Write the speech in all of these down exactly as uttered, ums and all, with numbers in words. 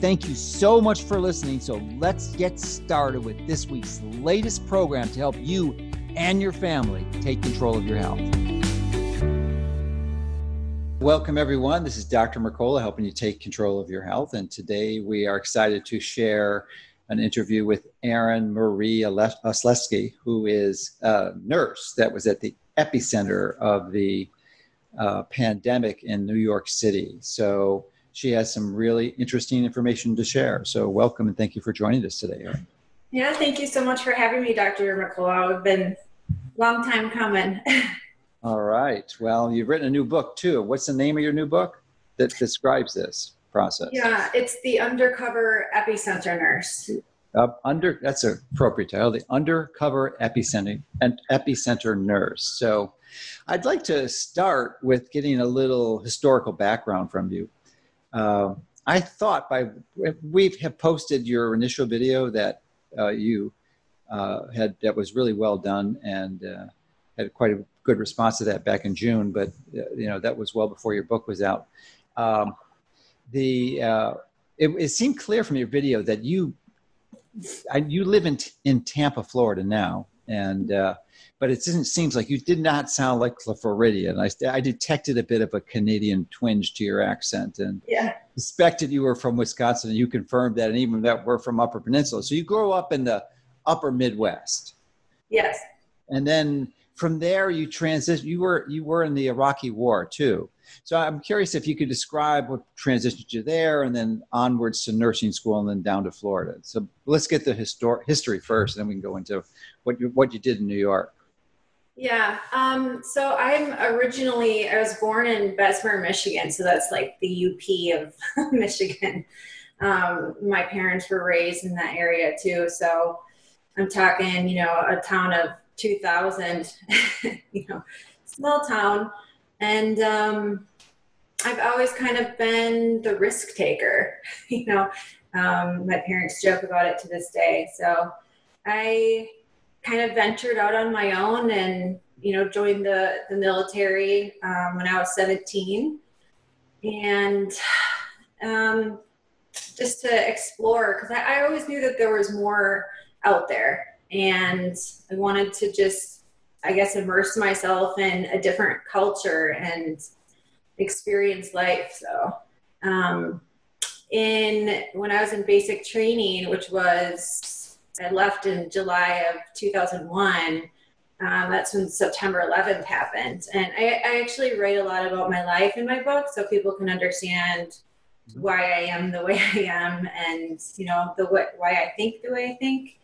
Thank you so much for listening. So let's get started with this week's latest program to help you and your family take control of your health. Welcome, everyone. This is Doctor Mercola helping you take control of your health. And today we are excited to share an interview with Erin Marie Olszewski, who is a nurse that was at the epicenter of the uh, pandemic in New York City. So she has some really interesting information to share. So welcome and thank you for joining us today, Erin. Yeah, thank you so much for having me, Doctor McCullough. It's been a long time coming. All right. Well, you've written a new book too. What's the name of your new book that describes this process? Yeah, it's The Undercover Epicenter Nurse. Uh, under That's an appropriate title, The Undercover Epicenter, Epicenter Nurse. So I'd like to start with getting a little historical background from you. Uh, I thought by we have posted your initial video that uh, you uh, had that was really well done and uh, had quite a good response to that back in June. But uh, you know that was well before your book was out. Um, the uh, it, it seemed clear from your video that you I, you live in in Tampa, Florida now, and uh, but it doesn't seems like you did not sound like a Floridian. I, I detected a bit of a Canadian twinge to your accent and yeah. suspected you were from Wisconsin, and you confirmed that, and even that we're from Upper Peninsula. So you grew up in the upper Midwest. Yes. And then from there you transitioned, you were, you were in the Iraqi War too. So I'm curious if you could describe what transitioned you there and then onwards to nursing school and then down to Florida. So let's get the histor- history first, and then we can go into what you, what you did in New York. Yeah. Um, so I'm originally, I was born in Bessemer, Michigan. So that's like the U P of Michigan. Um, my parents were raised in that area too. So I'm talking, you know, a town of two thousand, you know, small town. And um, I've always kind of been the risk taker, you know, um, my parents joke about it to this day. So I kind of ventured out on my own and, you know, joined the, the military um, when I was seventeen. And um, just to explore, because I, I always knew that there was more out there. And I wanted to just, I guess, immerse myself in a different culture and experience life. So um, in when I was in basic training, which was I left in July of two thousand one. Um, that's when September eleventh happened. And I, I actually write a lot about my life in my book so people can understand why I am the way I am and, you know, the why I think the way I think.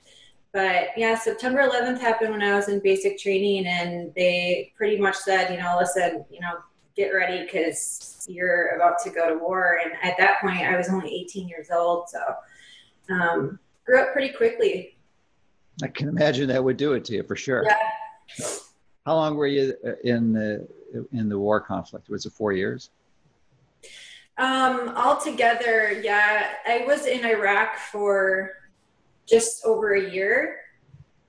But yeah, September eleventh happened when I was in basic training, and they pretty much said, you know, listen, you know, get ready because you're about to go to war. And at that point, I was only eighteen years old. So, um, grew up pretty quickly. I can imagine that would do it to you for sure. Yeah. How long were you in the in the war conflict? Was it four years? Um, altogether, yeah. I was in Iraq for just over a year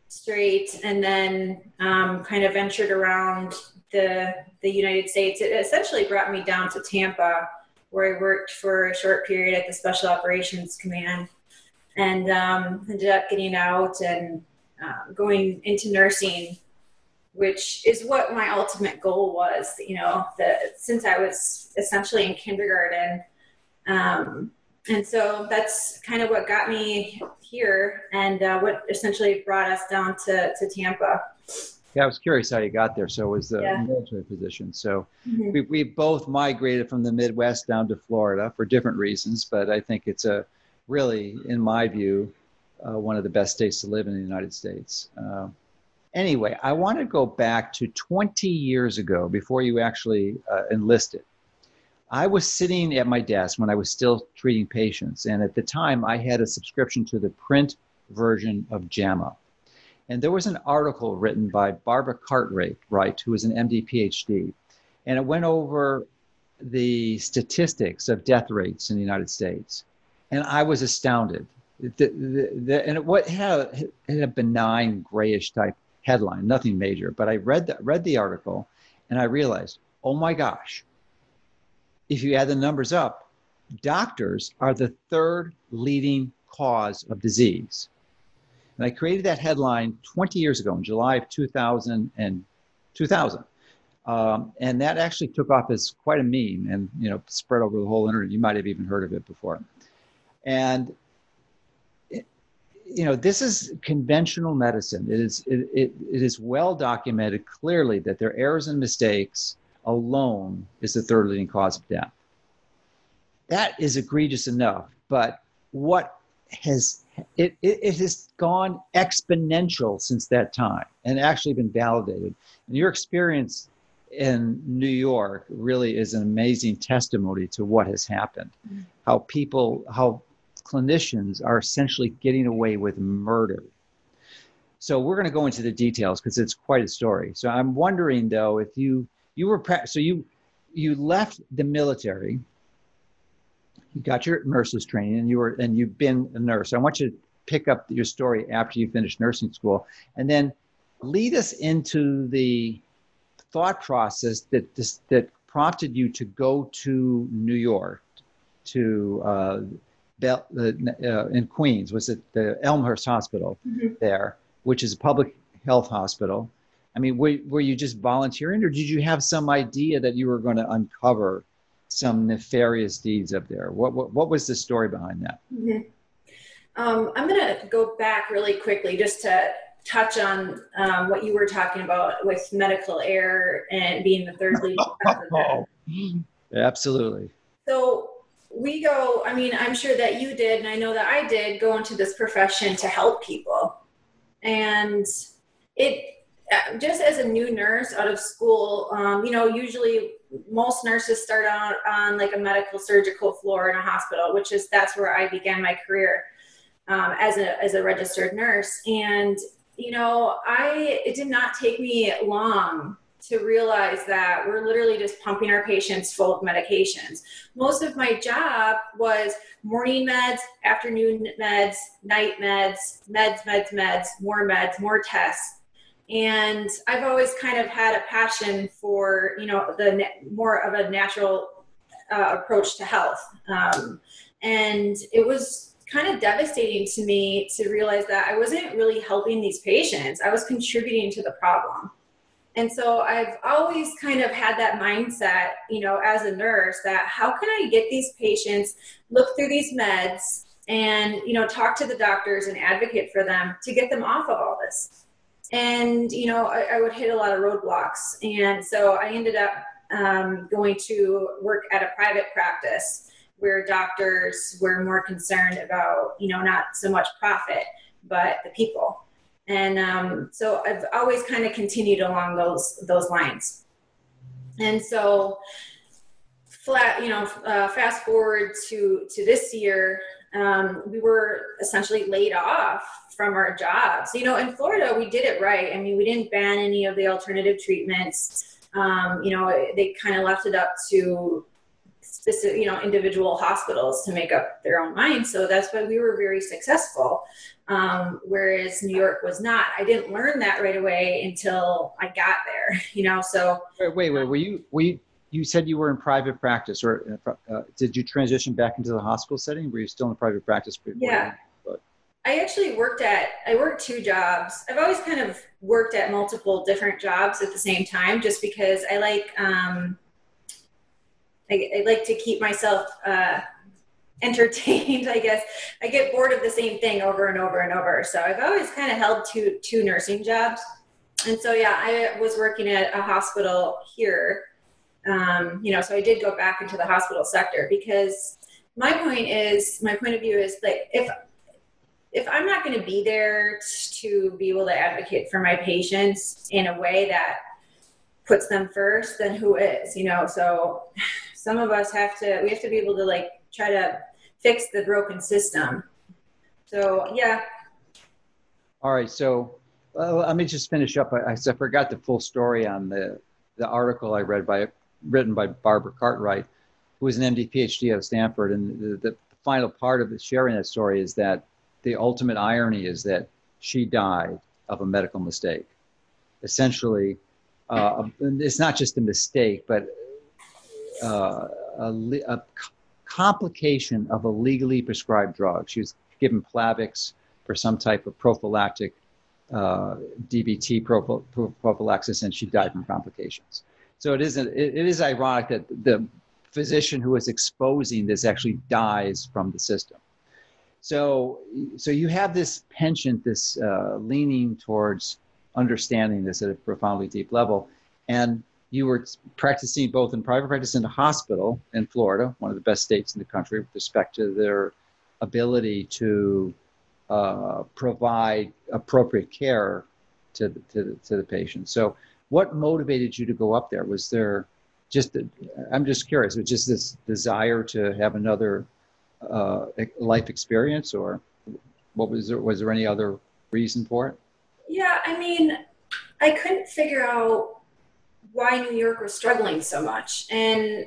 straight, and then um, kind of ventured around the the United States. It essentially brought me down to Tampa, where I worked for a short period at the Special Operations Command. And um, ended up getting out and uh, going into nursing, which is what my ultimate goal was. You know, the, since I was essentially in kindergarten, um, and so that's kind of what got me here, and uh, what essentially brought us down to, to Tampa. Yeah, I was curious how you got there. So it was the yeah. military position. So mm-hmm. we we both migrated from the Midwest down to Florida for different reasons, but I think it's a really, in my view, uh, one of the best states to live in the United States. Uh, anyway, I want to go back to twenty years ago, before you actually uh, enlisted. I was sitting at my desk when I was still treating patients, and at the time I had a subscription to the print version of JAMA. And there was an article written by Barbara Cartwright, right, who was an M D, P H D, and it went over the statistics of death rates in the United States. And I was astounded. The, the, the, and it, what had a, had a benign grayish type headline, nothing major, but I read the, read the article and I realized, oh my gosh, if you add the numbers up, doctors are the third leading cause of disease. And I created that headline twenty years ago in July of two thousand. Um, and that actually took off as quite a meme and, you know, spread over the whole internet. You might have even heard of it before. And, it, you know, this is conventional medicine. It is, it, it, it is well documented clearly that their errors and mistakes alone is the third leading cause of death. That is egregious enough, but what has It, it, it has gone exponential since that time and actually been validated. And your experience in New York really is an amazing testimony to what has happened, mm-hmm. how people, how clinicians are essentially getting away with murder. So we're going to go into the details because it's quite a story. So I'm wondering, though, if you, you were, so you, you left the military. You got your nurse's training and you were, and you've been a nurse. I want you to pick up your story after you finish nursing school and then lead us into the thought process that this, that prompted you to go to New York, to uh, Bel, uh, in Queens. Was it the Elmhurst Hospital mm-hmm. there, which is a public health hospital? I mean, were, were you just volunteering or did you have some idea that you were going to uncover some nefarious deeds up there? What what, what was the story behind that? Mm-hmm. Um, I'm going to go back really quickly just to touch on um, what you were talking about with medical error and being the third leading cause of death. Absolutely. So we go, I mean, I'm sure that you did, and I know that I did, go into this profession to help people. And it, just as a new nurse out of school, um, you know, usually most nurses start out on like a medical surgical floor in a hospital, which is, that's where I began my career um, as a, as a registered nurse. And, you know, I, it did not take me long to realize that we're literally just pumping our patients full of medications. Most of my job was morning meds, afternoon meds, night meds, meds, meds, meds, more meds, more tests. And I've always kind of had a passion for, you know, the more of a natural uh, approach to health. Um, and it was kind of devastating to me to realize that I wasn't really helping these patients. I was contributing to the problem. And so I've always kind of had that mindset, you know, as a nurse, that how can I get these patients, look through these meds and, you know, talk to the doctors and advocate for them to get them off of all this. And, you know, I, I would hit a lot of roadblocks. And so I ended up um, going to work at a private practice where doctors were more concerned about, you know, not so much profit, but the people. And um, so I've always kind of continued along those, those lines. And so flat, you know, uh, fast forward to, to this year, um, we were essentially laid off from our jobs. You know, in Florida, we did it right. I mean, we didn't ban any of the alternative treatments. Um, you know, they kind of left it up to specific, you know, individual hospitals to make up their own minds. So that's why we were very successful. Um, whereas New York was not. I didn't learn that right away until I got there, you know, so. Wait, wait, wait. Were you, were you, you said you were in private practice or uh, did you transition back into the hospital setting? Were you still in private practice? Before? Yeah. I actually worked at, I worked two jobs. I've always kind of worked at multiple different jobs at the same time, just because I like, um, I, I like to keep myself uh, entertained, I guess. I get bored of the same thing over and over and over. So I've always kind of held two, two nursing jobs. And so, yeah, I was working at a hospital here. Um, you know, so I did go back into the hospital sector because my point is, my point of view is like, if If I'm not going to be there to be able to advocate for my patients in a way that puts them first, then who is, you know? So some of us have to, we have to be able to like try to fix the broken system. So yeah, All right, so uh, let me just finish up. I, I forgot the full story on the, the article I read by written by Barbara Cartwright, who is an M D, P H D out of Stanford. And the, the final part of the sharing that story is that the ultimate irony is that she died of a medical mistake. Essentially, uh, it's not just a mistake, but uh, a, a complication of a legally prescribed drug. She was given Plavix for some type of prophylactic uh, D B T prophy prophylaxis, and she died from complications. So it isn't. It, it is ironic that the physician who is exposing this actually dies from the system. So, so you have this penchant, this uh, leaning towards understanding this at a profoundly deep level, and you were practicing both in private practice and a hospital in Florida, one of the best states in the country with respect to their ability to uh, provide appropriate care to the, to, the, to the patient. So what motivated you to go up there? Was there just, a, I'm just curious, was just this desire to have another uh, life experience, or what was there, was there any other reason for it? Yeah, I mean, I couldn't figure out why New York was struggling so much. And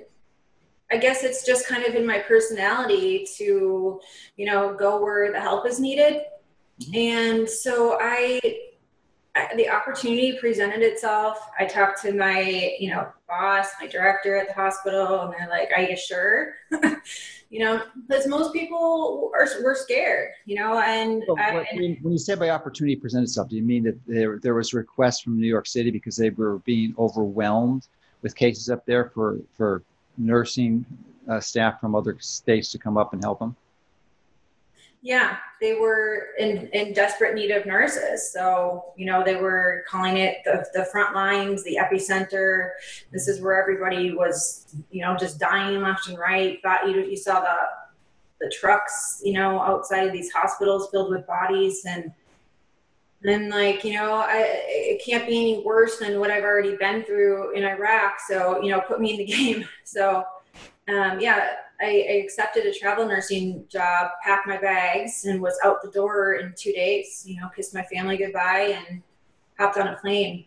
I guess it's just kind of in my personality to, you know, go where the help is needed. Mm-hmm. And so I, I, the opportunity presented itself. I talked to my, you know, boss, my director at the hospital, and they're like, are you sure? You know, because most people are, we're scared, you know, and, so, I, and when you say by opportunity presented itself, do you mean that there, there was requests from New York City because they were being overwhelmed with cases up there for, for nursing uh, staff from other states to come up and help them? Yeah, they were in, in desperate need of nurses. So, you know, they were calling it the, the front lines, the epicenter. This is where everybody was, you know, just dying left and right. But you, you saw the, the trucks, you know, outside of these hospitals filled with bodies. And then, like, you know, I, it can't be any worse than what I've already been through in Iraq. So, you know, put me in the game. So, um, yeah. I, I accepted a travel nursing job, packed my bags, and was out the door in two days, you know, kissed my family goodbye and hopped on a plane.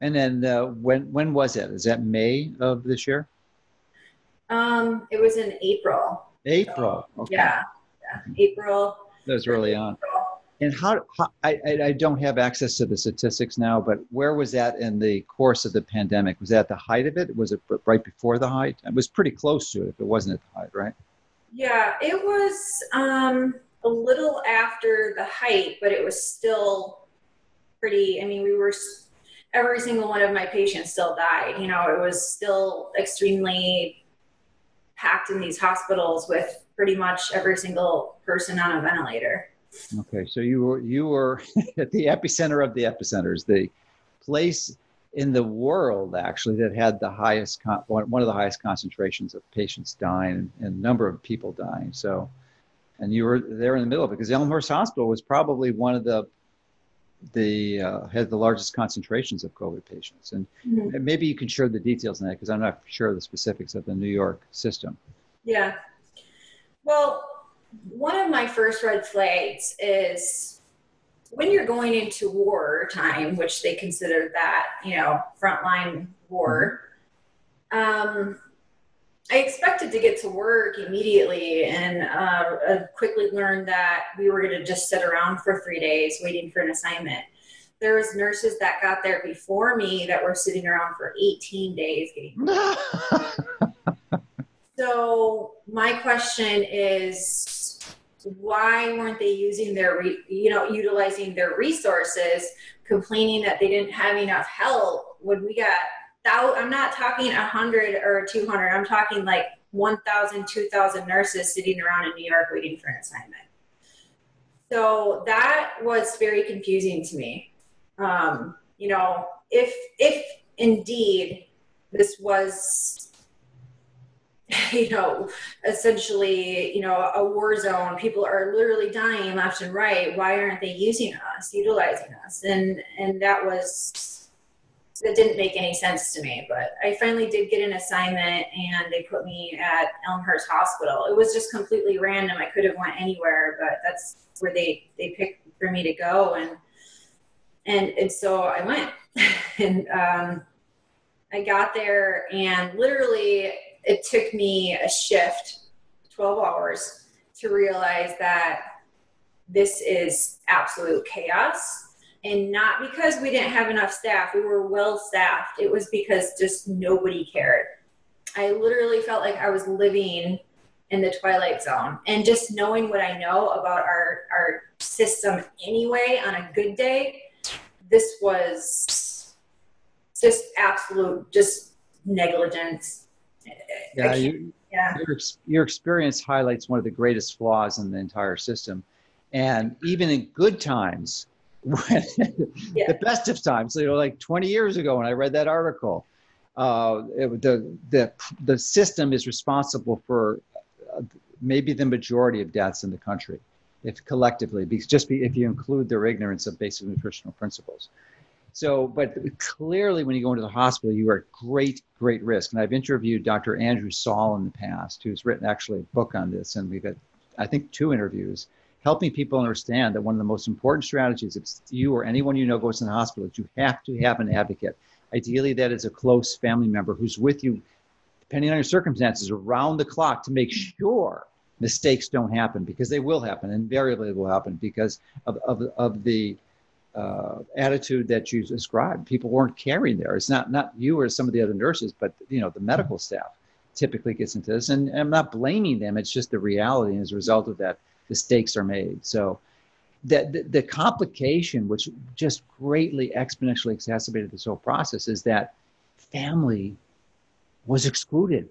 And then uh, when, when was it? Is that May of this year? Um, it was in April. April. So, okay. Yeah. Yeah. April. That was early on. April. And how, how I, I don't have access to the statistics now, but where was that in the course of the pandemic? Was that at the height of it? Was it right before the height? It was pretty close to it if it wasn't at the height, right? Yeah, it was um, a little after the height, but it was still pretty, I mean, we were, every single one of my patients still died. You know, it was still extremely packed in these hospitals with pretty much every single person on a ventilator. Okay, so you were you were at the epicenter of the epicenters, the place in the world actually that had the highest con one of the highest concentrations of patients dying and number of people dying. So, and you were there in the middle of it because Elmhurst Hospital was probably one of the the uh, had the largest concentrations of COVID patients. And mm-hmm. maybe you can share the details on that because I'm not sure the specifics of the New York system. Yeah. Well, one of my first red flags is when you're going into war time, which they consider that, you know, frontline war, um, I expected to get to work immediately and uh, quickly learned that we were going to just sit around for three days waiting for an assignment. There was nurses that got there before me that were sitting around for eighteen days getting So my question is, why weren't they using their, re you know, utilizing their resources, complaining that they didn't have enough help when we got, I'm not talking a hundred or two hundred, I'm talking like one thousand, two thousand nurses sitting around in New York waiting for an assignment. So that was very confusing to me. Um, you know, if, if indeed this was, you know, essentially, you know, a war zone, people are literally dying left and right. Why aren't they using us, utilizing us? And, and that was, that didn't make any sense to me, but I finally did get an assignment and they put me at Elmhurst Hospital. It was just completely random. I could have went anywhere, but that's where they, they picked for me to go. And And, and so I went and um, I got there, and literally it took me a shift, twelve hours, to realize that this is absolute chaos. And not because we didn't have enough staff. We were well staffed. It was because just nobody cared. I literally felt like I was living in the twilight zone. And just knowing what I know about our, our system anyway on a good day, this was just absolute, just negligence. Yeah, you, yeah. Your, your experience highlights one of the greatest flaws in the entire system. And even in good times, when, yeah. the best of times, you know, like twenty years ago when I read that article, uh, it, the, the, the system is responsible for maybe the majority of deaths in the country, if collectively, because just be, if you include their ignorance of basic nutritional principles. So, but clearly when you go into the hospital, you are at great, great risk. And I've interviewed Doctor Andrew Saul in the past, who's written actually a book on this. And we've had, I think, two interviews helping people understand that one of the most important strategies, if you or anyone you know goes in the hospital, is you have to have an advocate. Ideally, that is a close family member who's with you, depending on your circumstances, around the clock to make sure mistakes don't happen, because they will happen, invariably will happen, because of, of, of the uh, attitude that you described. People weren't caring there. It's not, not you or some of the other nurses, but you know, the medical staff typically gets into this. And, and I'm not blaming them. It's just the reality, and as a result of that, mistakes are made. So the, the, the complication, which just greatly exponentially exacerbated this whole process, is that family was excluded.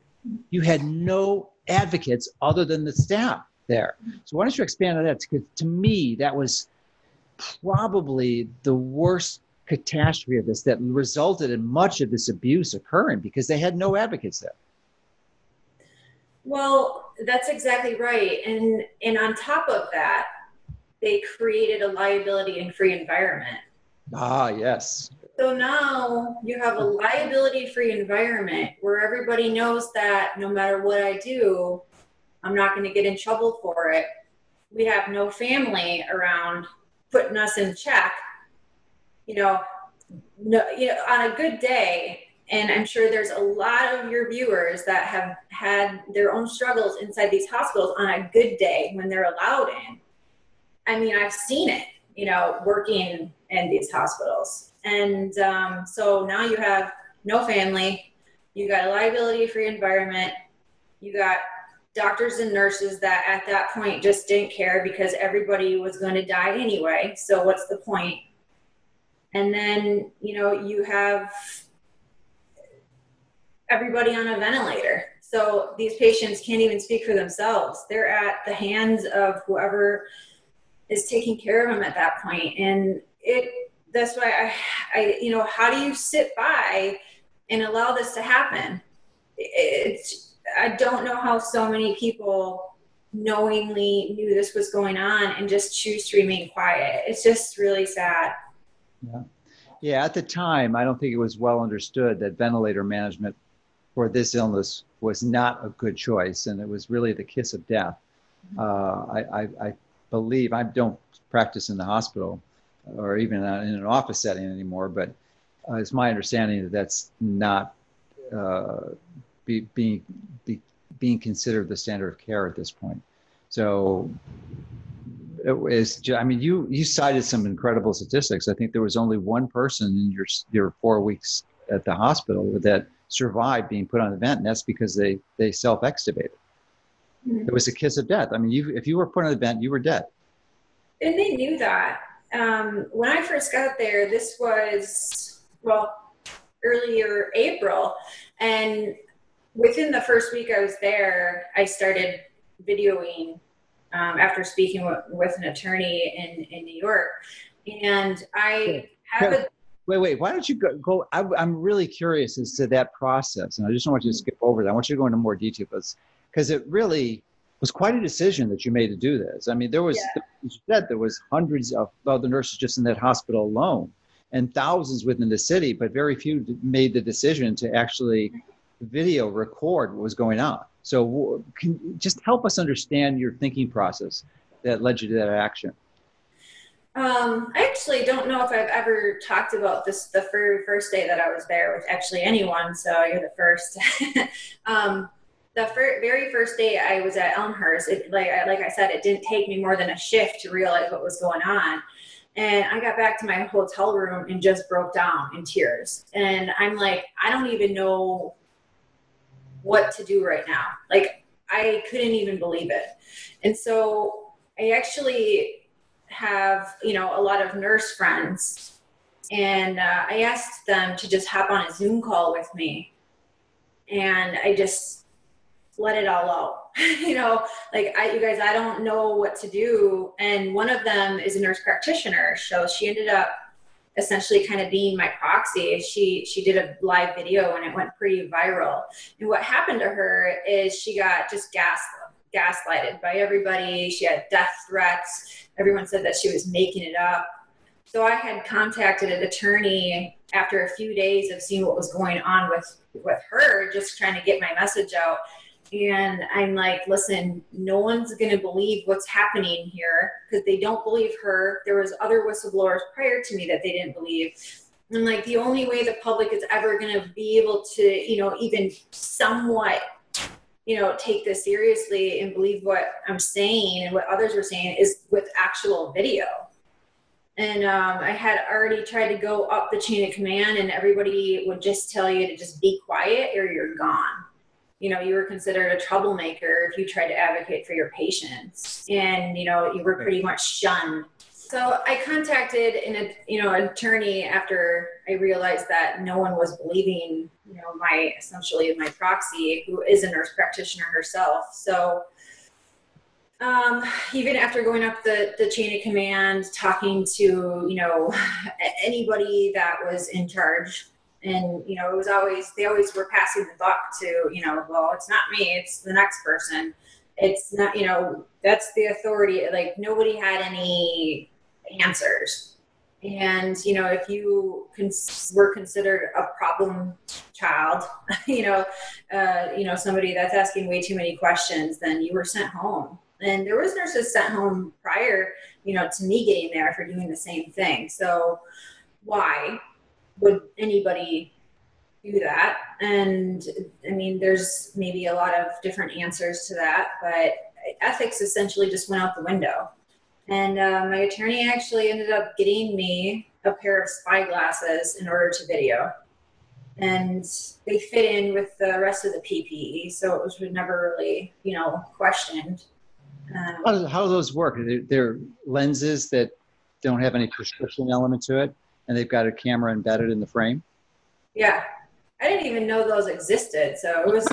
You had no advocates other than the staff there. So why don't you expand on that? Because to me, that was probably the worst catastrophe of this, that resulted in much of this abuse occurring, because they had no advocates there. Well, that's exactly right. And, and on top of that, they created a liability and free environment. Ah, yes. So now you have a liability-free environment where everybody knows that no matter what I do, I'm not going to get in trouble for it. We have no family around putting us in check. You know, no, you know, on a good day, and I'm sure there's a lot of your viewers that have had their own struggles inside these hospitals on a good day when they're allowed in. I mean, I've seen it, you know, working in these hospitals. And um, so now you have no family, you got a liability-free environment, you got doctors and nurses that at that point just didn't care because everybody was going to die anyway, so what's the point? And then, you know, you have everybody on a ventilator. So these patients can't even speak for themselves. They're at the hands of whoever is taking care of them at that point. And it, that's why I, I, you know, how do you sit by and allow this to happen? It's, I don't know how so many people knowingly knew this was going on and just choose to remain quiet. It's just really sad. Yeah. Yeah. At the time, I don't think it was well understood that ventilator management for this illness was not a good choice. And it was really the kiss of death. Uh, I, I, I believe, I don't practice in the hospital or even in an office setting anymore, but uh, it's my understanding that that's not uh, be, be, be, being considered the standard of care at this point. So it was, I mean, you, you cited some incredible statistics. I think there was only one person in your, your four weeks at the hospital that survived being put on a vent, and that's because they, they self-extubated. Mm-hmm. It was a kiss of death. I mean, you, if you were put on a vent, you were dead. And they knew that. Um, when I first got there, this was, well, earlier April. And within the first week I was there, I started videoing um, after speaking w- with an attorney in, in New York. And I have a... Wait, wait, why don't you go, go I, I'm really curious as to that process. And I just don't want you to skip over that. I want you to go into more detail, because it really... was quite a decision that you made to do this. I mean, there was, yeah. as you said, there was hundreds of other nurses just in that hospital alone, and thousands within the city, but very few made the decision to actually video record what was going on. So can just help us understand your thinking process that led you to that action. Um, I actually don't know if I've ever talked about this the very first day that I was there with actually anyone, so you're the first. um, the fir- very first day I was at Elmhurst, it, like, I, like I said, it didn't take me more than a shift to realize what was going on. And I got back to my hotel room and just broke down in tears. And I'm like, I don't even know what to do right now. Like, I couldn't even believe it. And so I actually have, you know, a lot of nurse friends, and uh, I asked them to just hop on a Zoom call with me, and I just let it all out. you know, like I, you guys, I don't know what to do. And one of them is a nurse practitioner, so she ended up essentially kind of being my proxy. She she did a live video, and it went pretty viral. And what happened to her is she got just gaslit. gaslighted by everybody. She had death threats. Everyone said that she was making it up. So I had contacted an attorney after a few days of seeing what was going on with, with her, just trying to get my message out. And I'm like, listen, no one's going to believe what's happening here, because they don't believe her. There was other whistleblowers prior to me that they didn't believe. And like, the only way the public is ever going to be able to, you know, even somewhat you know, take this seriously and believe what I'm saying and what others were saying is with actual video. And um, I had already tried to go up the chain of command, and everybody would just tell you to just be quiet or you're gone. You know, you were considered a troublemaker if you tried to advocate for your patients, and, you know, you were pretty much shunned. So I contacted an, you know, an attorney after I realized that no one was believing, you know, my, essentially my proxy, who is a nurse practitioner herself. So um, even after going up the, the chain of command, talking to, you know, anybody that was in charge, and, you know, it was always, they always were passing the buck to, you know, well, it's not me, it's the next person. It's not, you know, that's the authority. Like, nobody had any answers. And, you know, if you cons- were considered a problem child, you know, uh, you know, somebody that's asking way too many questions, then you were sent home. And there was nurses sent home prior, you know, to me getting there for doing the same thing. So why would anybody do that? And I mean, there's maybe a lot of different answers to that, but ethics essentially just went out the window. And uh, my attorney actually ended up getting me a pair of spy glasses in order to video. And they fit in with the rest of the P P E, so it was never really, you know, questioned. Um, how, do, how do those work? They're, they're lenses that don't have any prescription element to it, and they've got a camera embedded in the frame? Yeah. I didn't even know those existed. So it was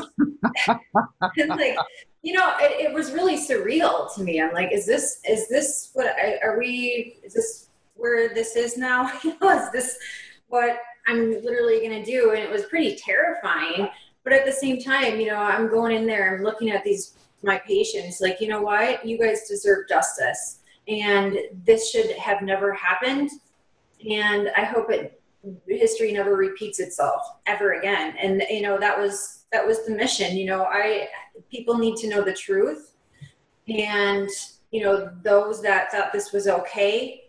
like, you know, it, it was really surreal to me. I'm like, is this, is this what I, are we, is this where this is now? You know, is this what I'm literally going to do? And it was pretty terrifying. But at the same time, you know, I'm going in there, I'm looking at these, my patients, like, you know what, you guys deserve justice, and this should have never happened. And I hope it, history never repeats itself ever again. And, you know, that was, that was the mission. You know, I, people need to know the truth. And, you know, those that thought this was okay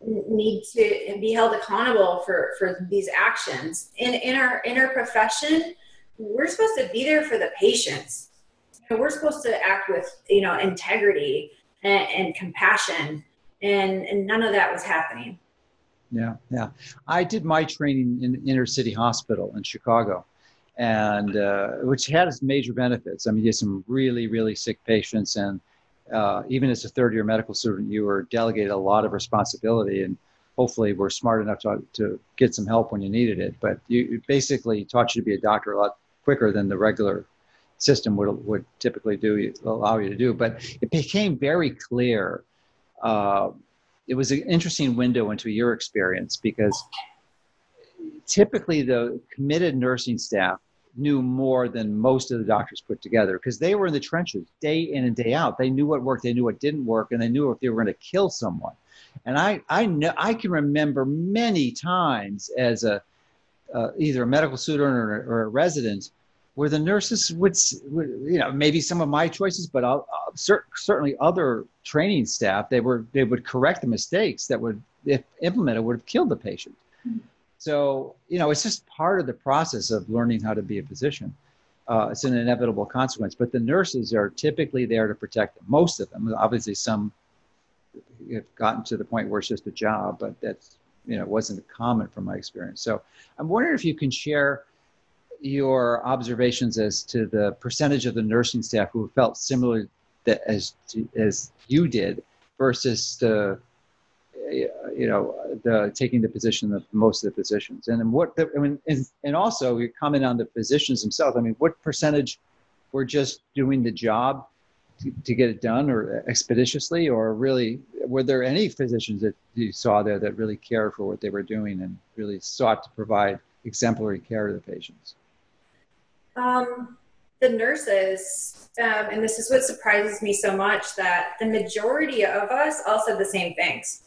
need to be held accountable for, for these actions. And in our, in our profession, we're supposed to be there for the patients. You know, we're supposed to act with, you know, integrity and, and compassion, and, and none of that was happening. Yeah, yeah. I did my training in inner city hospital in Chicago, and uh, which had its major benefits. I mean, you had some really, really sick patients, and uh, even as a third-year medical student, you were delegated a lot of responsibility, and hopefully were smart enough to to get some help when you needed it. But you it basically taught you to be a doctor a lot quicker than the regular system would would typically do allow you to do. But it became very clear. Uh, It was an interesting window into your experience, because typically the committed nursing staff knew more than most of the doctors put together, because they were in the trenches day in and day out. They knew what worked, they knew what didn't work, and they knew if they were going to kill someone. And I, I know, I can remember many times as a uh, either a medical student or, or a resident where the nurses would, you know, maybe some of my choices, but I'll, I'll, cer certainly other training staff, they were they would correct the mistakes that would, if implemented, would have killed the patient. Mm-hmm. So, you know, it's just part of the process of learning how to be a physician. Uh, it's an inevitable consequence, but the nurses are typically there to protect them. Most of them, obviously, some have gotten to the point where it's just a job, but that's, you know, wasn't common from my experience. So I'm wondering if you can share your observations as to the percentage of the nursing staff who felt similar that as as you did versus the, you know, the taking the position of most of the physicians, and then what the, I mean, and, and also your comment on the physicians themselves. I mean, what percentage were just doing the job to, to get it done or expeditiously, or really were there any physicians that you saw there that really cared for what they were doing and really sought to provide exemplary care to the patients? Um, the nurses, um, and this is what surprises me so much, that the majority of us all said the same things.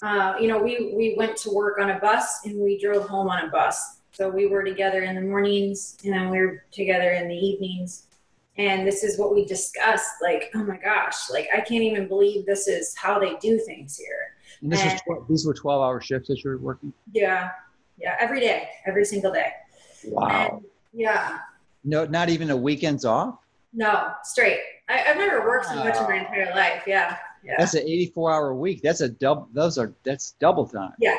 Uh, you know, we, we went to work on a bus and we drove home on a bus. So we were together in the mornings and then we were together in the evenings. And this is what we discussed, like, oh my gosh, like I can't even believe this is how they do things here. And this and, was these were twelve hour shifts that you were working? Yeah. Yeah. Every day, every single day. Wow. And, yeah. No, not even a weekend's off? No, straight. I, I've never worked so much in my entire life. Yeah. Yeah. That's an eighty-four hour week. That's a double, those are, that's double time. Yeah.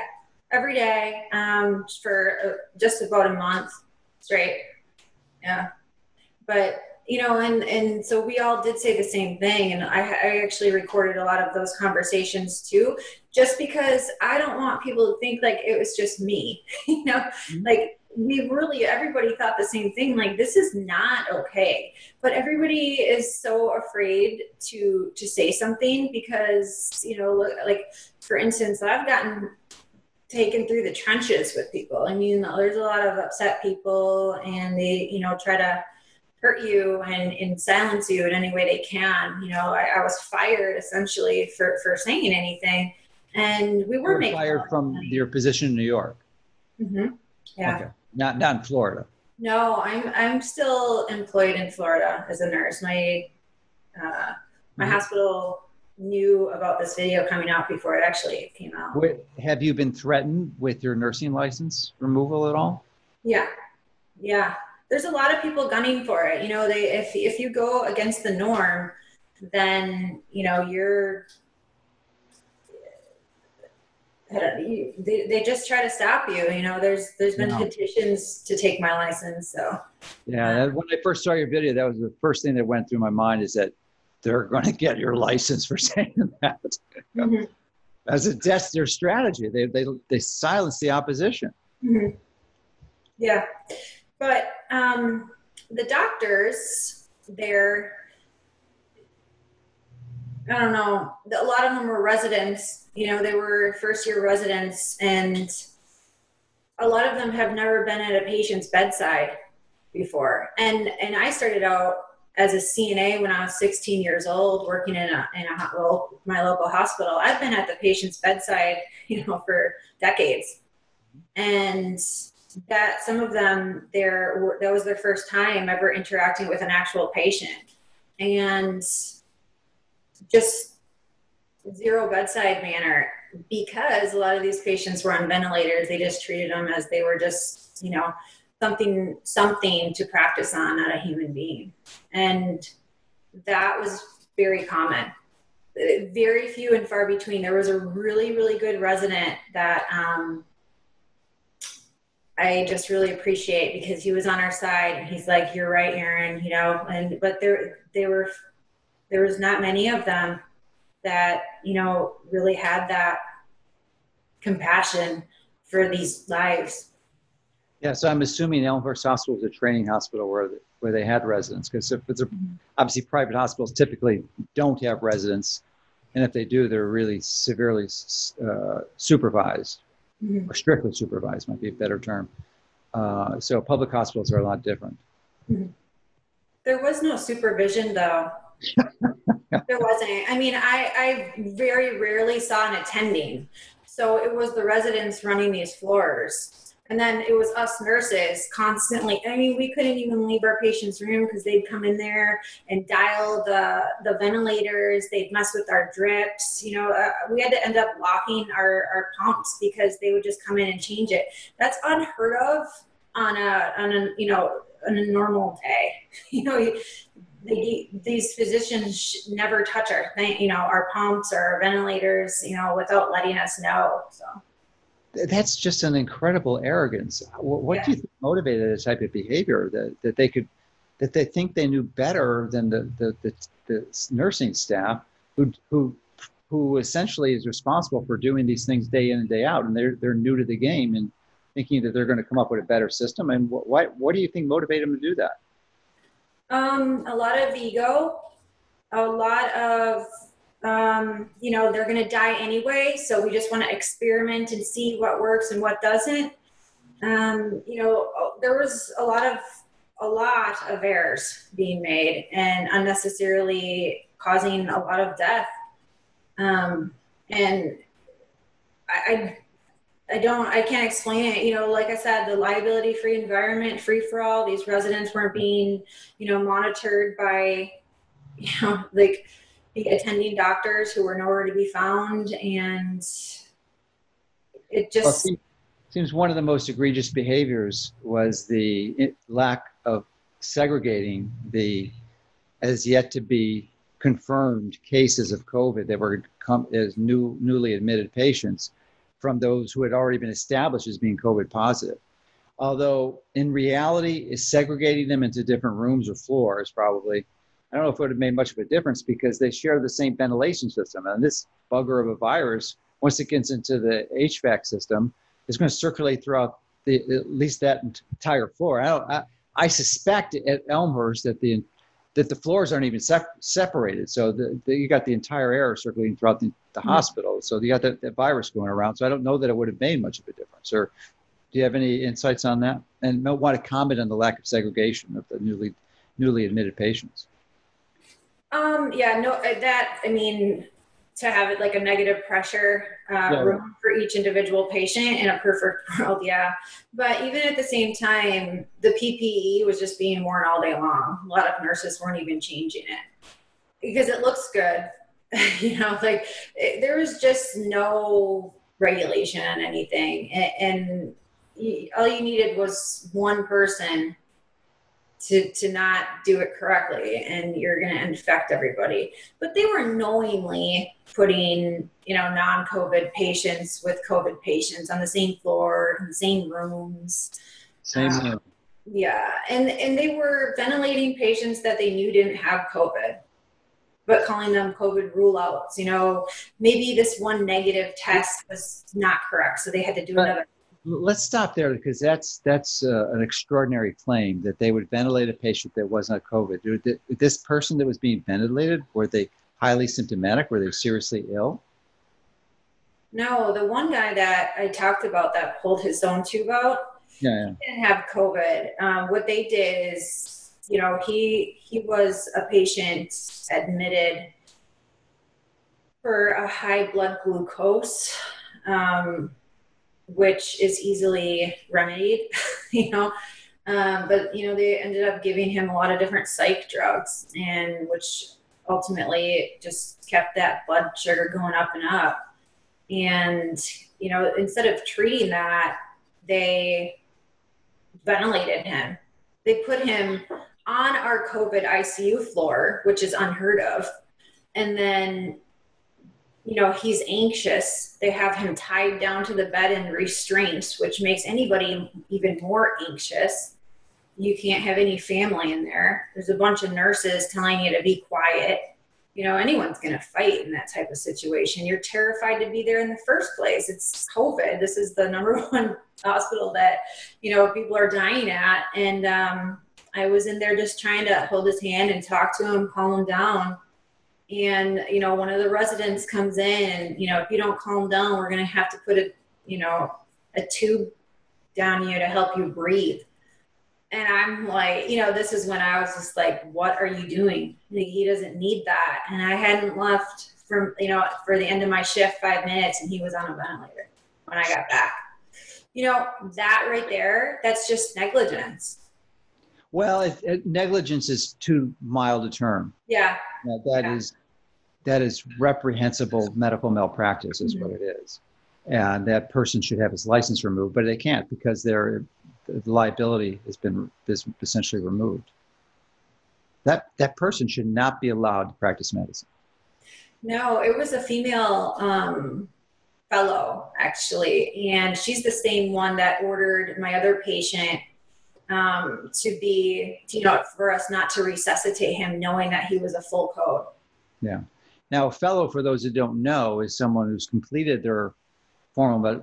Every day, um, for just about a month straight. Yeah. But, you know, and, and so we all did say the same thing. And I, I actually recorded a lot of those conversations too, just because I don't want people to think like it was just me, you know, mm-hmm. like, we really, everybody thought the same thing, like, this is not okay. But everybody is so afraid to, to say something because, you know, like, for instance, I've gotten taken through the trenches with people. I mean, there's a lot of upset people and they, you know, try to hurt you and, and silence you in any way they can. You know, I, I was fired essentially for, for saying anything. And we were, were making fired from money. Your position in New York. Mm-hmm. Yeah. Okay. Not, not in Florida. No, I'm, I'm still employed in Florida as a nurse. My, uh, my mm-hmm. hospital knew about this video coming out before it actually came out. Wait, have you been threatened with your nursing license removal at all? Yeah. Yeah. There's a lot of people gunning for it. You know, they, if, if you go against the norm, then, you know, you're, You, they, they just try to stop you. You know, there's there's been no. petitions to take my license. So yeah, when I first saw your video, that was the first thing that went through my mind, is that they're going to get your license for saying that. Mm-hmm. As a, that's their strategy. They they they silence the opposition. Mm-hmm. Yeah, but um, the doctors, they're I don't know. A lot of them were residents. You know, they were first-year residents, and a lot of them have never been at a patient's bedside before. And and I started out as a C N A when I was sixteen years old, working in a in a well, my local hospital. I've been at the patient's bedside, you know, for decades, and that some of them there that was their first time ever interacting with an actual patient, and just zero bedside manner, because a lot of these patients were on ventilators. They just treated them as they were just, you know, something, something to practice on, not a human being. And that was very common. Very few and far between. There was a really, really good resident that um, I just really appreciate, because he was on our side and he's like, you're right, Erin, you know, and, but there, they were, there was not many of them that, you know, really had that compassion for these lives. Yeah, so I'm assuming Elmhurst Hospital is a training hospital where, where they had residents, because if it's a, obviously private hospitals typically don't have residents, and if they do, they're really severely uh, supervised, mm-hmm. or strictly supervised might be a better term. Uh, so public hospitals are a lot different. Mm-hmm. There was no supervision, though. There wasn't. I mean, I, I very rarely saw an attending. So it was the residents running these floors. And then it was us nurses constantly. I mean, we couldn't even leave our patient's room because they'd come in there and dial the, the ventilators. They'd mess with our drips. You know, uh, we had to end up locking our, our pumps because they would just come in and change it. That's unheard of on a, on a you know, on a normal day. You know, they, these physicians never touch our thing, you know, our pumps or our ventilators, you know, without letting us know, so. That's just an incredible arrogance. What yeah. do you think motivated this type of behavior, that, that they could, that they think they knew better than the the, the, the nursing staff who, who who essentially is responsible for doing these things day in and day out, and they're they're new to the game and thinking that they're going to come up with a better system? And what why, what do you think motivated them to do that? Um, a lot of ego, a lot of. Um, you know, they're going to die anyway, so we just want to experiment and see what works and what doesn't. Um, you know, there was a lot of, a lot of errors being made and unnecessarily causing a lot of death. Um, and I, I, I don't, I can't explain it. You know, like I said, the liability-free environment, free-for-all, these residents weren't being, you know, monitored by, you know, like, the attending doctors who were nowhere to be found, and it just well, seems, seems one of the most egregious behaviors was the lack of segregating the as yet to be confirmed cases of COVID that were come as new newly admitted patients from those who had already been established as being COVID positive. Although in reality, is segregating them into different rooms or floors probably. I don't know if it would have made much of a difference because they share the same ventilation system. And this bugger of a virus, once it gets into the H V A C system, is going to circulate throughout the, at least that entire floor. I, don't, I, I suspect at Elmhurst that the that the floors aren't even sep- separated. So the, the, you got the entire air circulating throughout the, the mm-hmm. hospital. So you got that, that virus going around. So I don't know that it would have made much of a difference. Or do you have any insights on that? And I want to comment on the lack of segregation of the newly newly admitted patients. Um, yeah, no, that, I mean, to have it like a negative pressure uh, yeah. room for each individual patient in a perfect world, yeah. But even at the same time, the P P E was just being worn all day long. A lot of nurses weren't even changing it because it looks good. You know, like it, there was just no regulation on anything. And, and all you needed was one person to to not do it correctly, and you're going to infect everybody. But they were knowingly putting, you know, non-COVID patients with COVID patients on the same floor, in the same rooms. Same um, room. Yeah, and, and they were ventilating patients that they knew didn't have COVID, but calling them COVID rule-outs. You know, maybe this one negative test was not correct, so they had to do but- another. Let's stop there because that's that's uh, an extraordinary claim that they would ventilate a patient that was not COVID. This person that was being ventilated, were they highly symptomatic? Were they seriously ill? No, the one guy that I talked about that pulled his own tube out, yeah, yeah. He didn't have COVID. Um, what they did is, you know, he he was a patient admitted for a high blood glucose. Um, which is easily remedied, you know, um, but, you know, they ended up giving him a lot of different psych drugs, and which ultimately just kept that blood sugar going up and up. And, you know, instead of treating that, they ventilated him. They put him on our COVID I C U floor, which is unheard of. And then you know, he's anxious. They have him tied down to the bed in restraints, which makes anybody even more anxious. You can't have any family in there. There's a bunch of nurses telling you to be quiet. You know, anyone's going to fight in that type of situation. You're terrified to be there in the first place. It's COVID. This is the number one hospital that, you know, people are dying at. And um, I was in there just trying to hold his hand and talk to him, calm him down. And, you know, one of the residents comes in and, you know, if you don't calm down, we're going to have to put a, you know, a tube down you to help you breathe. And I'm like, you know, this is when I was just like, what are you doing? Like, he doesn't need that. And I hadn't left from, you know, for the end of my shift, five minutes, and he was on a ventilator when I got back. you know, that right there, that's just negligence. Well, it, it, negligence is too mild a term. Yeah. Now, that yeah. is that is reprehensible medical malpractice is mm-hmm. what it is. And that person should have his license removed, but they can't because their the liability has been is essentially removed. That that person should not be allowed to practice medicine. No, it was a female um, fellow, actually, and she's the same one that ordered my other patient um, to be, you know, for us not to resuscitate him, knowing that he was a full code. Yeah. Now, a fellow, for those who don't know, is someone who's completed their formal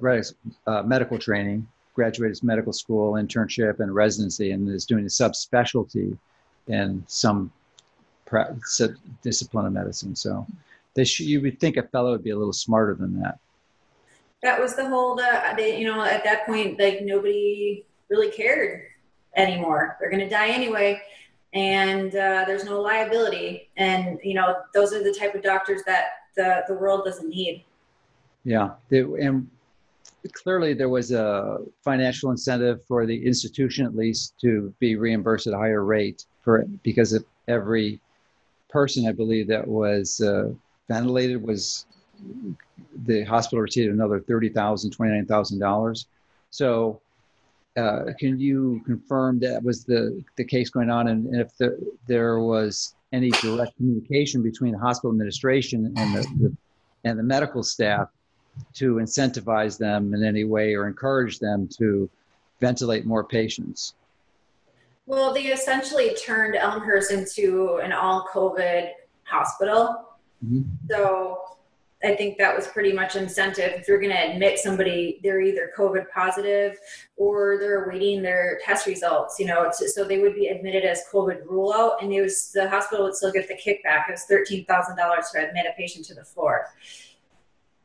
uh, medical training, graduated from medical school, internship, and residency, and is doing a subspecialty in some pra- sub- discipline of medicine. So they sh- you would think a fellow would be a little smarter than that. That was the whole, uh, they, you know, at that point, like nobody really cared anymore. They're going to die anyway. And uh, there's no liability. And, you know, those are the type of doctors that the, the world doesn't need. Yeah. They, and clearly there was a financial incentive for the institution, at least, to be reimbursed at a higher rate for because of every person, I believe, that was uh, ventilated was the hospital received another thirty thousand dollars, twenty-nine thousand dollars. So uh, can you confirm that was the, the case going on, and, and if the, there was any direct communication between the hospital administration and the, the and the medical staff to incentivize them in any way or encourage them to ventilate more patients? Well, they essentially turned Elmhurst into an all-COVID hospital. Mm-hmm. So I think that was pretty much incentive. If you're going to admit somebody, they're either COVID positive or they're awaiting their test results, you know, so they would be admitted as COVID rule out, and it was, the hospital would still get the kickback. It was thirteen thousand dollars to admit a patient to the floor.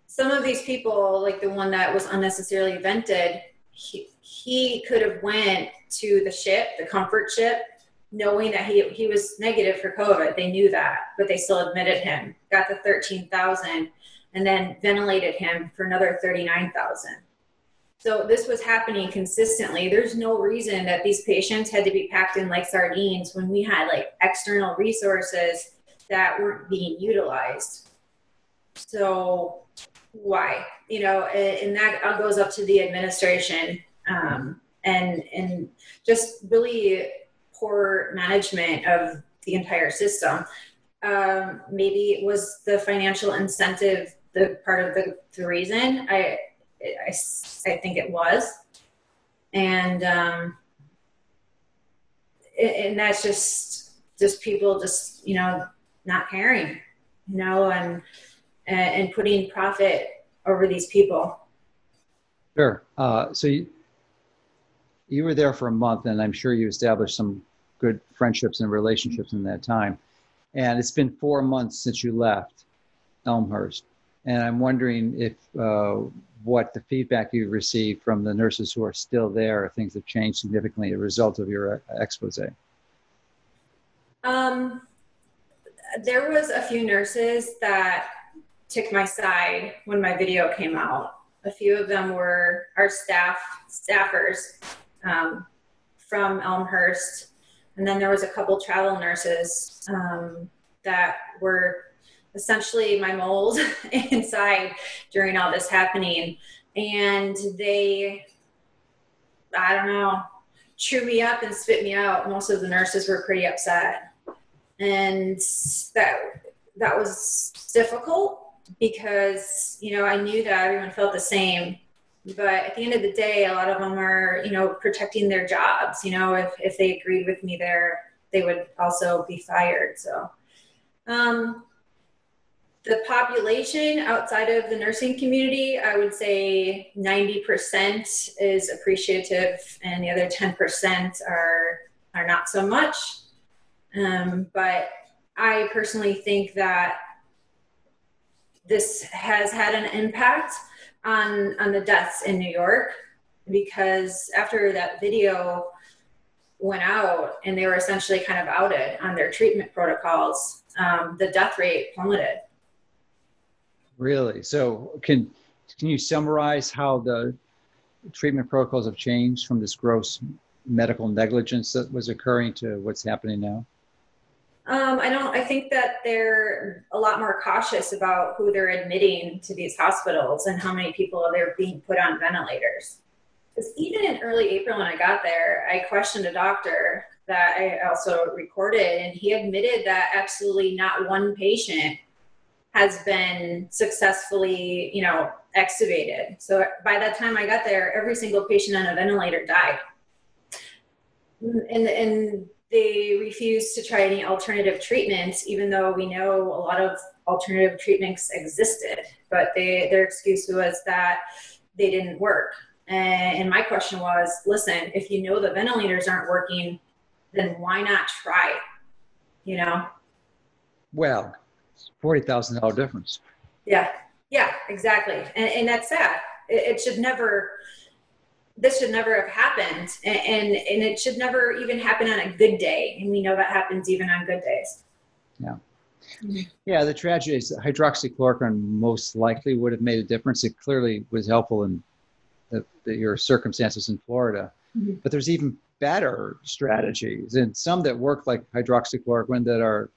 Some of these people, like the one that was unnecessarily vented, he, he could have went to the ship, the comfort ship, knowing that he he was negative for COVID. They knew that, but they still admitted him, got the thirteen thousand dollars, and then ventilated him for another thirty-nine thousand dollars. So this was happening consistently. There's no reason that these patients had to be packed in like sardines when we had like external resources that weren't being utilized. So why, you know, and that goes up to the administration um, and and just really poor management of the entire system. Um, maybe it was the financial incentive, the part of the, the reason. I, I, I think it was, and um, and that's just just people just you know not caring, you know, and. and putting profit over these people. Sure. Uh, so you, you were there for a month, and I'm sure you established some good friendships and relationships in that time. And it's been four months since you left Elmhurst. And I'm wondering if uh, what the feedback you received from the nurses who are still there, if things have changed significantly as a result of your expose. Um, there was a few nurses that took my side when my video came out. A few of them were our staff, staffers um, from Elmhurst. And then there was a couple travel nurses um, that were essentially my mold inside during all this happening. And they, I don't know, chew me up and spit me out. Most of the nurses were pretty upset. And that that was difficult, because, you know, I knew that everyone felt the same, but at the end of the day, a lot of them are, you know, protecting their jobs. You know, if, if they agreed with me there, they would also be fired. So, um, the population outside of the nursing community, I would say ninety percent is appreciative, and the other ten percent are, are not so much. Um, but I personally think that this has had an impact on, on the deaths in New York, because after that video went out and they were essentially kind of outed on their treatment protocols, um, the death rate plummeted. Really? So can can you summarize how the treatment protocols have changed from this gross medical negligence that was occurring to what's happening now? Um, I don't, I think that they're a lot more cautious about who they're admitting to these hospitals and how many people they're being put on ventilators. Because even in early April when I got there, I questioned a doctor that I also recorded, and he admitted that absolutely not one patient has been successfully, you know, extubated. So by that time I got there, every single patient on a ventilator died. And, and they refused to try any alternative treatments, even though we know a lot of alternative treatments existed. But they, their excuse was that they didn't work. And my question was, listen, if you know the ventilators aren't working, then why not try it? You know? Well, it's a forty thousand dollar difference. Yeah, yeah, exactly. And, and that's sad. It, it should never... this should never have happened, and, and, and it should never even happen on a good day. And we know that happens even on good days. Yeah. Yeah, the tragedy is that hydroxychloroquine most likely would have made a difference. It clearly was helpful in the, the, your circumstances in Florida. Mm-hmm. But there's even better strategies, and some that work like hydroxychloroquine that are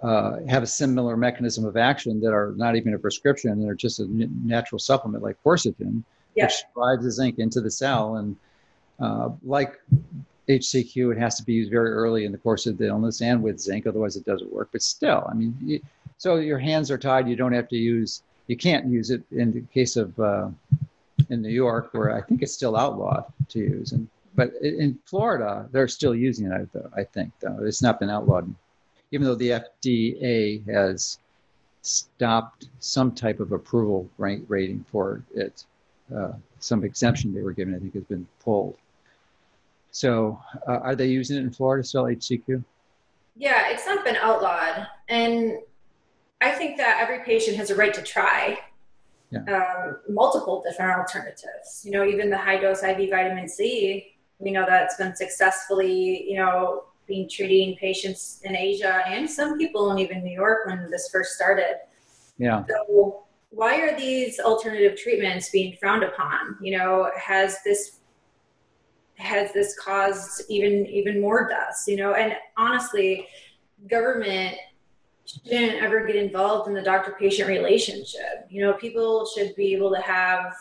uh, have a similar mechanism of action, that are not even a prescription and are just a n- natural supplement like quercetin. Yeah. Which drives the zinc into the cell, and uh, like H C Q, it has to be used very early in the course of the illness and with zinc, otherwise it doesn't work. But still, I mean, you, so your hands are tied. You don't have to use, you can't use it in the case of uh, in New York, where I think it's still outlawed to use. And but in Florida, they're still using it. I think though it's not been outlawed, even though the F D A has stopped some type of approval rank rating for it. Uh, some exemption they were given, I think, has been pulled. So uh, are they using it in Florida still, H C Q? Yeah, it's not been outlawed. And I think that every patient has a right to try yeah. um, multiple different alternatives. You know, even the high-dose I V vitamin C, we know that's been successfully, you know, being treating patients in Asia and some people in even New York when this first started. Yeah. So, why are these alternative treatments being frowned upon? You know, has this has this caused even even more deaths? You know, and honestly, government shouldn't ever get involved in the doctor-patient relationship. You know, people should be able to have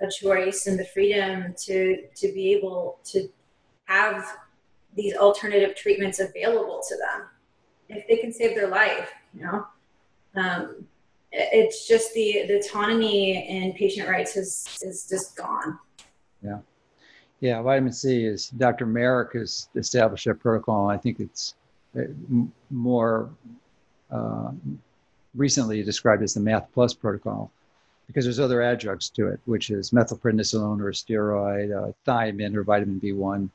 a choice and the freedom to to be able to have these alternative treatments available to them if they can save their life. You know. Um, It's just the, the autonomy and patient rights is, is just gone. Yeah. Yeah. Vitamin C is, Doctor Merrick has established a protocol. I think it's more uh, recently described as the Math Plus protocol, because there's other adjuncts to it, which is methylprednisolone or a steroid, uh, thiamine or vitamin B one,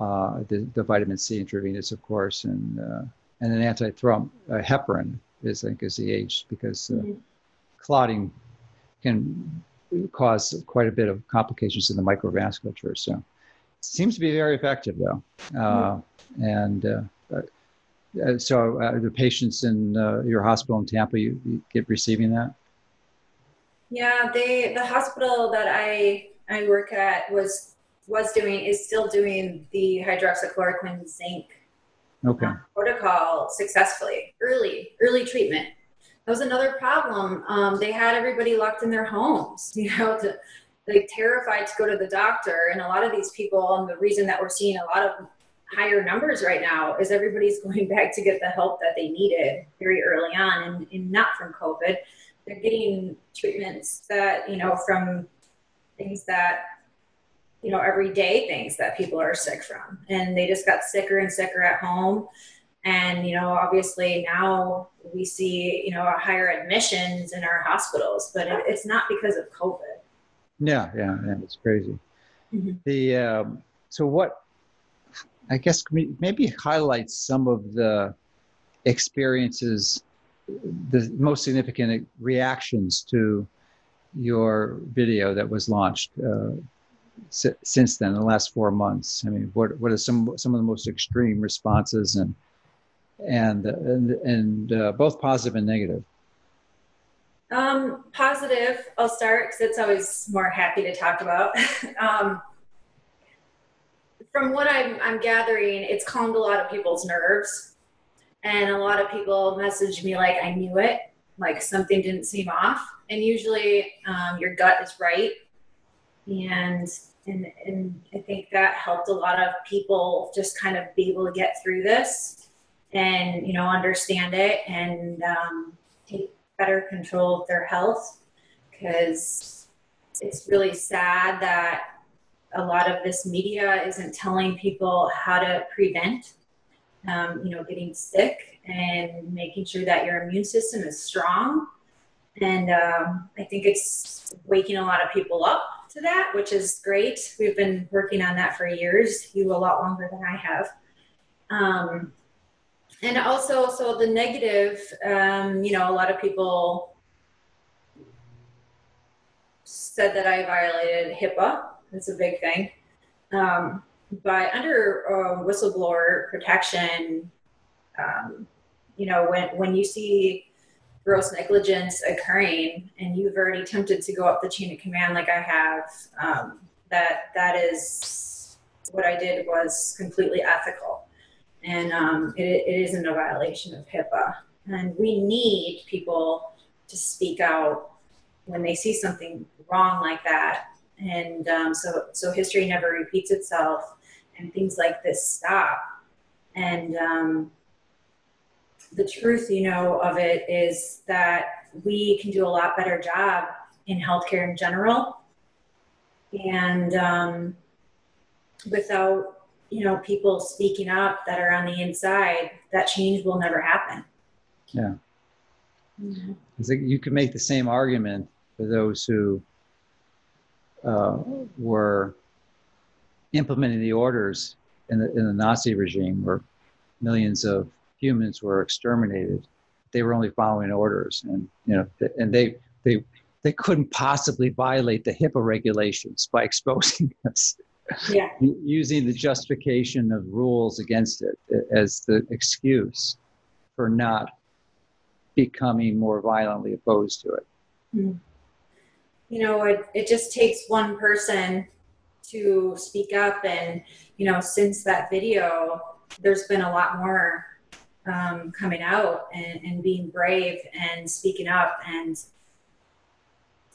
uh, the, the vitamin C intravenous, of course, and, uh, and an antithrombin, uh, heparin. I think is the age, because uh, mm-hmm. clotting can cause quite a bit of complications in the microvasculature. So it seems to be very effective, though. Uh, mm-hmm. And uh, uh, so uh, the patients in uh, your hospital in Tampa, you, you get receiving that? Yeah, they the hospital that I I work at was was doing is still doing the hydroxychloroquine zinc. Okay. Protocol successfully, early, early treatment. That was another problem. Um, they had everybody locked in their homes, you know, to, like terrified to go to the doctor. And a lot of these people, and the reason that we're seeing a lot of higher numbers right now is everybody's going back to get the help that they needed very early on, and, and not from COVID. They're getting treatments that, you know, from things that, you know, everyday things that people are sick from, and they just got sicker and sicker at home. And, you know, obviously now we see, you know, a higher admissions in our hospitals, but it, it's not because of COVID. Yeah. Yeah. yeah it's crazy. Mm-hmm. The, um, so what, I guess maybe highlight some of the experiences, the most significant reactions to your video that was launched, uh, since then, in the last four months, I mean, what what are some some of the most extreme responses, and and and, and uh, both positive and negative? Um, positive, I'll start because it's always more happy to talk about. um, from what I'm, I'm gathering, it's calmed a lot of people's nerves. And a lot of people message me like, I knew it, like something didn't seem off. And usually um, your gut is right. And, and, and I think that helped a lot of people just kind of be able to get through this and, you know, understand it and um, take better control of their health, because it's really sad that a lot of this media isn't telling people how to prevent, um, you know, getting sick and making sure that your immune system is strong. And um, I think it's waking a lot of people up to that, which is great. We've been working on that for years, you a lot longer than I have. Um, and also, so the negative, um, you know, a lot of people said that I violated HIPAA. That's a big thing. Um, but under uh, whistleblower protection, um, you know, when, when you see gross negligence occurring and you've already attempted to go up the chain of command like I have, um, that that is what I did was completely ethical. And um, it, it isn't a violation of HIPAA. And we need people to speak out when they see something wrong like that. And um, so, so history never repeats itself and things like this stop. And um, the truth, you know, of it is that we can do a lot better job in healthcare in general. And um, without, you know, people speaking up that are on the inside, that change will never happen. Yeah. Mm-hmm. I think you could make the same argument for those who uh, were implementing the orders in the, in the Nazi regime where millions of humans were exterminated. They were only following orders, and, you know, and they, they, they couldn't possibly violate the HIPAA regulations by exposing us. Yeah. Using the justification of rules against it as the excuse for not becoming more violently opposed to it. You know, it, it just takes one person to speak up. And, you know, since that video, there's been a lot more um, coming out and, and being brave and speaking up. And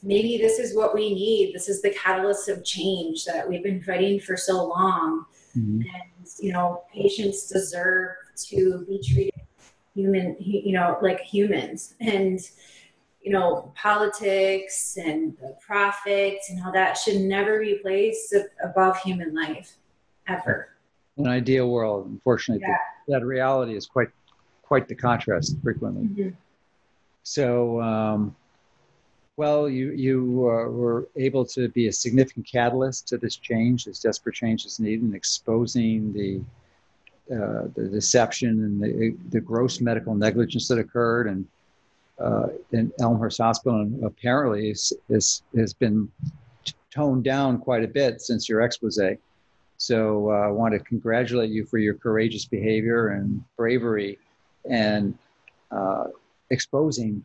maybe this is what we need. This is the catalyst of change that we've been fighting for so long. Mm-hmm. And, you know, patients deserve to be treated human, you know, like humans. And, you know, politics and the profits and all that should never be placed above human life, ever. In an ideal world, unfortunately, yeah. that, that reality is quite, quite the contrast frequently. Mm-hmm. So, um, well, you, you uh, were able to be a significant catalyst to this change, this desperate change that's needed, in exposing the, uh, the deception and the, the gross medical negligence that occurred and, uh, in Elmhurst Hospital, and apparently is, is, has been toned down quite a bit since your expose. So uh, I want to congratulate you for your courageous behavior and bravery and uh, exposing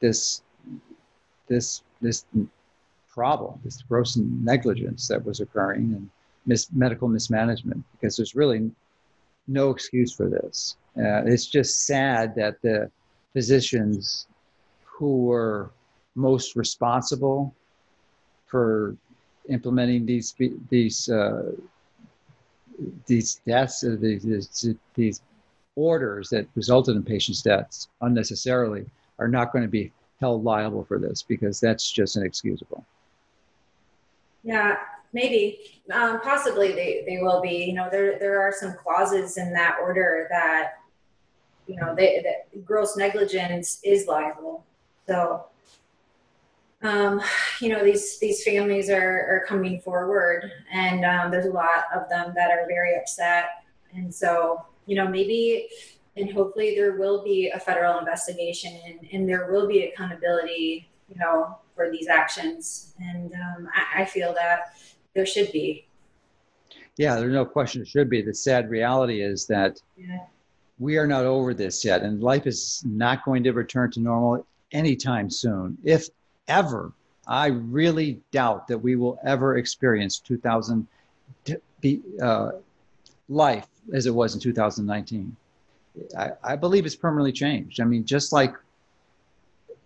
this This this problem, this gross negligence that was occurring, and mis medical mismanagement, because there's really no excuse for this. Uh, it's just sad that the physicians who were most responsible for implementing these these uh, these deaths, uh, these these orders that resulted in patients' deaths unnecessarily, are not going to be held liable for this, because that's just inexcusable. Yeah, maybe, um, possibly they, they will be. You know, there, there are some clauses in that order that, you know, they, that gross negligence is liable. So, um, you know, these, these families are, are coming forward, and um, there's a lot of them that are very upset. And so, you know, maybe, and hopefully there will be a federal investigation, and, and there will be accountability, you know, for these actions. And um, I, I feel that there should be. Yeah, there's no question it should be. The sad reality is that yeah. we are not over this yet, and life is not going to return to normal anytime soon. If ever, I really doubt that we will ever experience two thousand uh, life as it was in two thousand nineteen. I, I believe it's permanently changed. I mean, just like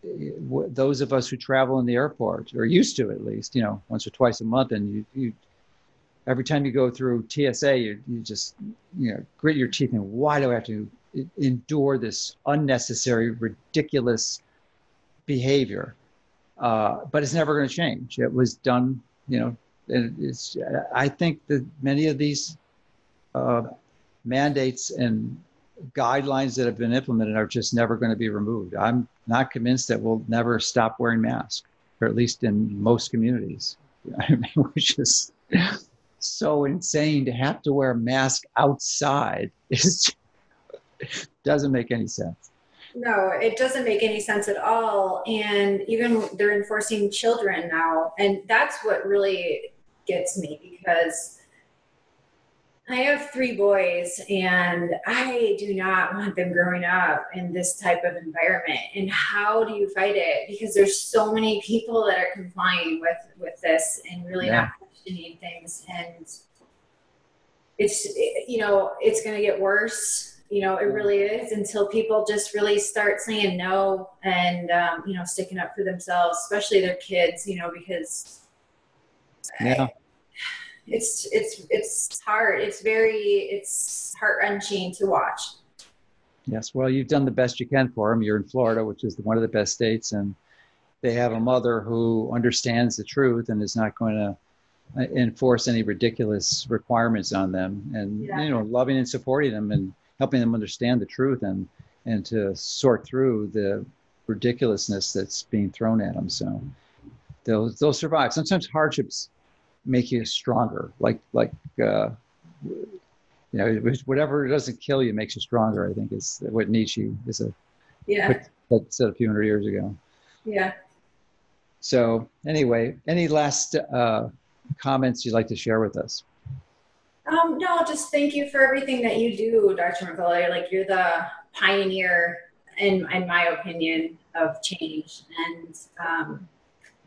those of us who travel in the airport, or used to at least, you know, once or twice a month, and you, you every time you go through T S A, you, you just, you know, grit your teeth and why do I have to endure this unnecessary, ridiculous behavior? Uh, but it's never going to change. It was done, you know, and it's, I think that many of these uh, mandates and guidelines that have been implemented are just never going to be removed. I'm not convinced that we'll never stop wearing masks, or at least in most communities. I mean, which is so insane to have to wear a mask outside. It doesn't make any sense. No, it doesn't make any sense at all. And even they're enforcing children now. And that's what really gets me, because I have three boys and I do not want them growing up in this type of environment. And how do you fight it? Because there's so many people that are complying with, with this and really yeah. not questioning things. And it's, it, you know, it's going to get worse. You know, it really is, until people just really start saying no and, um, you know, sticking up for themselves, especially their kids, you know, because yeah. I, It's, it's, it's hard. It's very, it's heart wrenching to watch. Yes. Well, you've done the best you can for them. You're in Florida, which is one of the best states. And they have a mother who understands the truth and is not going to enforce any ridiculous requirements on them, and, yeah. you know, loving and supporting them and helping them understand the truth and, and to sort through the ridiculousness that's being thrown at them. So they'll, they'll survive. Sometimes hardships make you stronger, like like uh you know, whatever doesn't kill you makes you stronger, I think, is what Nietzsche is a yeah put, said a few hundred years ago. Yeah so anyway, any last uh comments you'd like to share with us? Um no, just thank you for everything that you do, Doctor McCullough. Like, you're the pioneer in, in my opinion, of change, and um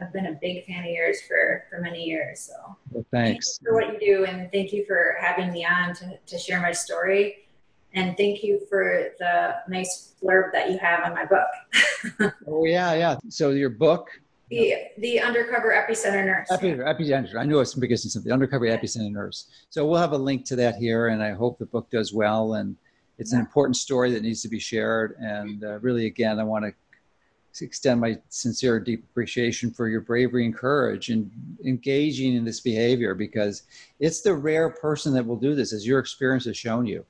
I've been a big fan of yours for, for many years. So well, thanks. Thank you for what you do, and thank you for having me on to, to share my story. And thank you for the nice blurb that you have on my book. oh, yeah, yeah. So your book? The the Undercover Epicenter Nurse. Epi, Epicenter. I knew it was because it's The Undercover Epicenter Nurse. So we'll have a link to that here, and I hope the book does well. And it's yeah. an important story that needs to be shared. And uh, really, again, I want to extend my sincere, deep appreciation for your bravery and courage in engaging in this behavior, because it's the rare person that will do this, as your experience has shown you.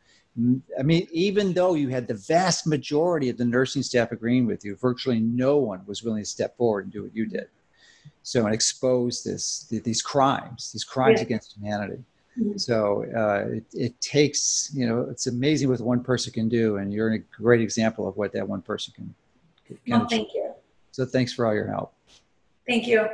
I mean, even though you had the vast majority of the nursing staff agreeing with you, virtually no one was willing to step forward and do what you did. So, and expose this, these crimes, these crimes yeah. against humanity. Mm-hmm. So uh, it, it takes, you know, it's amazing what one person can do, and you're a great example of what that one person can do. Well, thank you. So thanks for all your help. Thank you.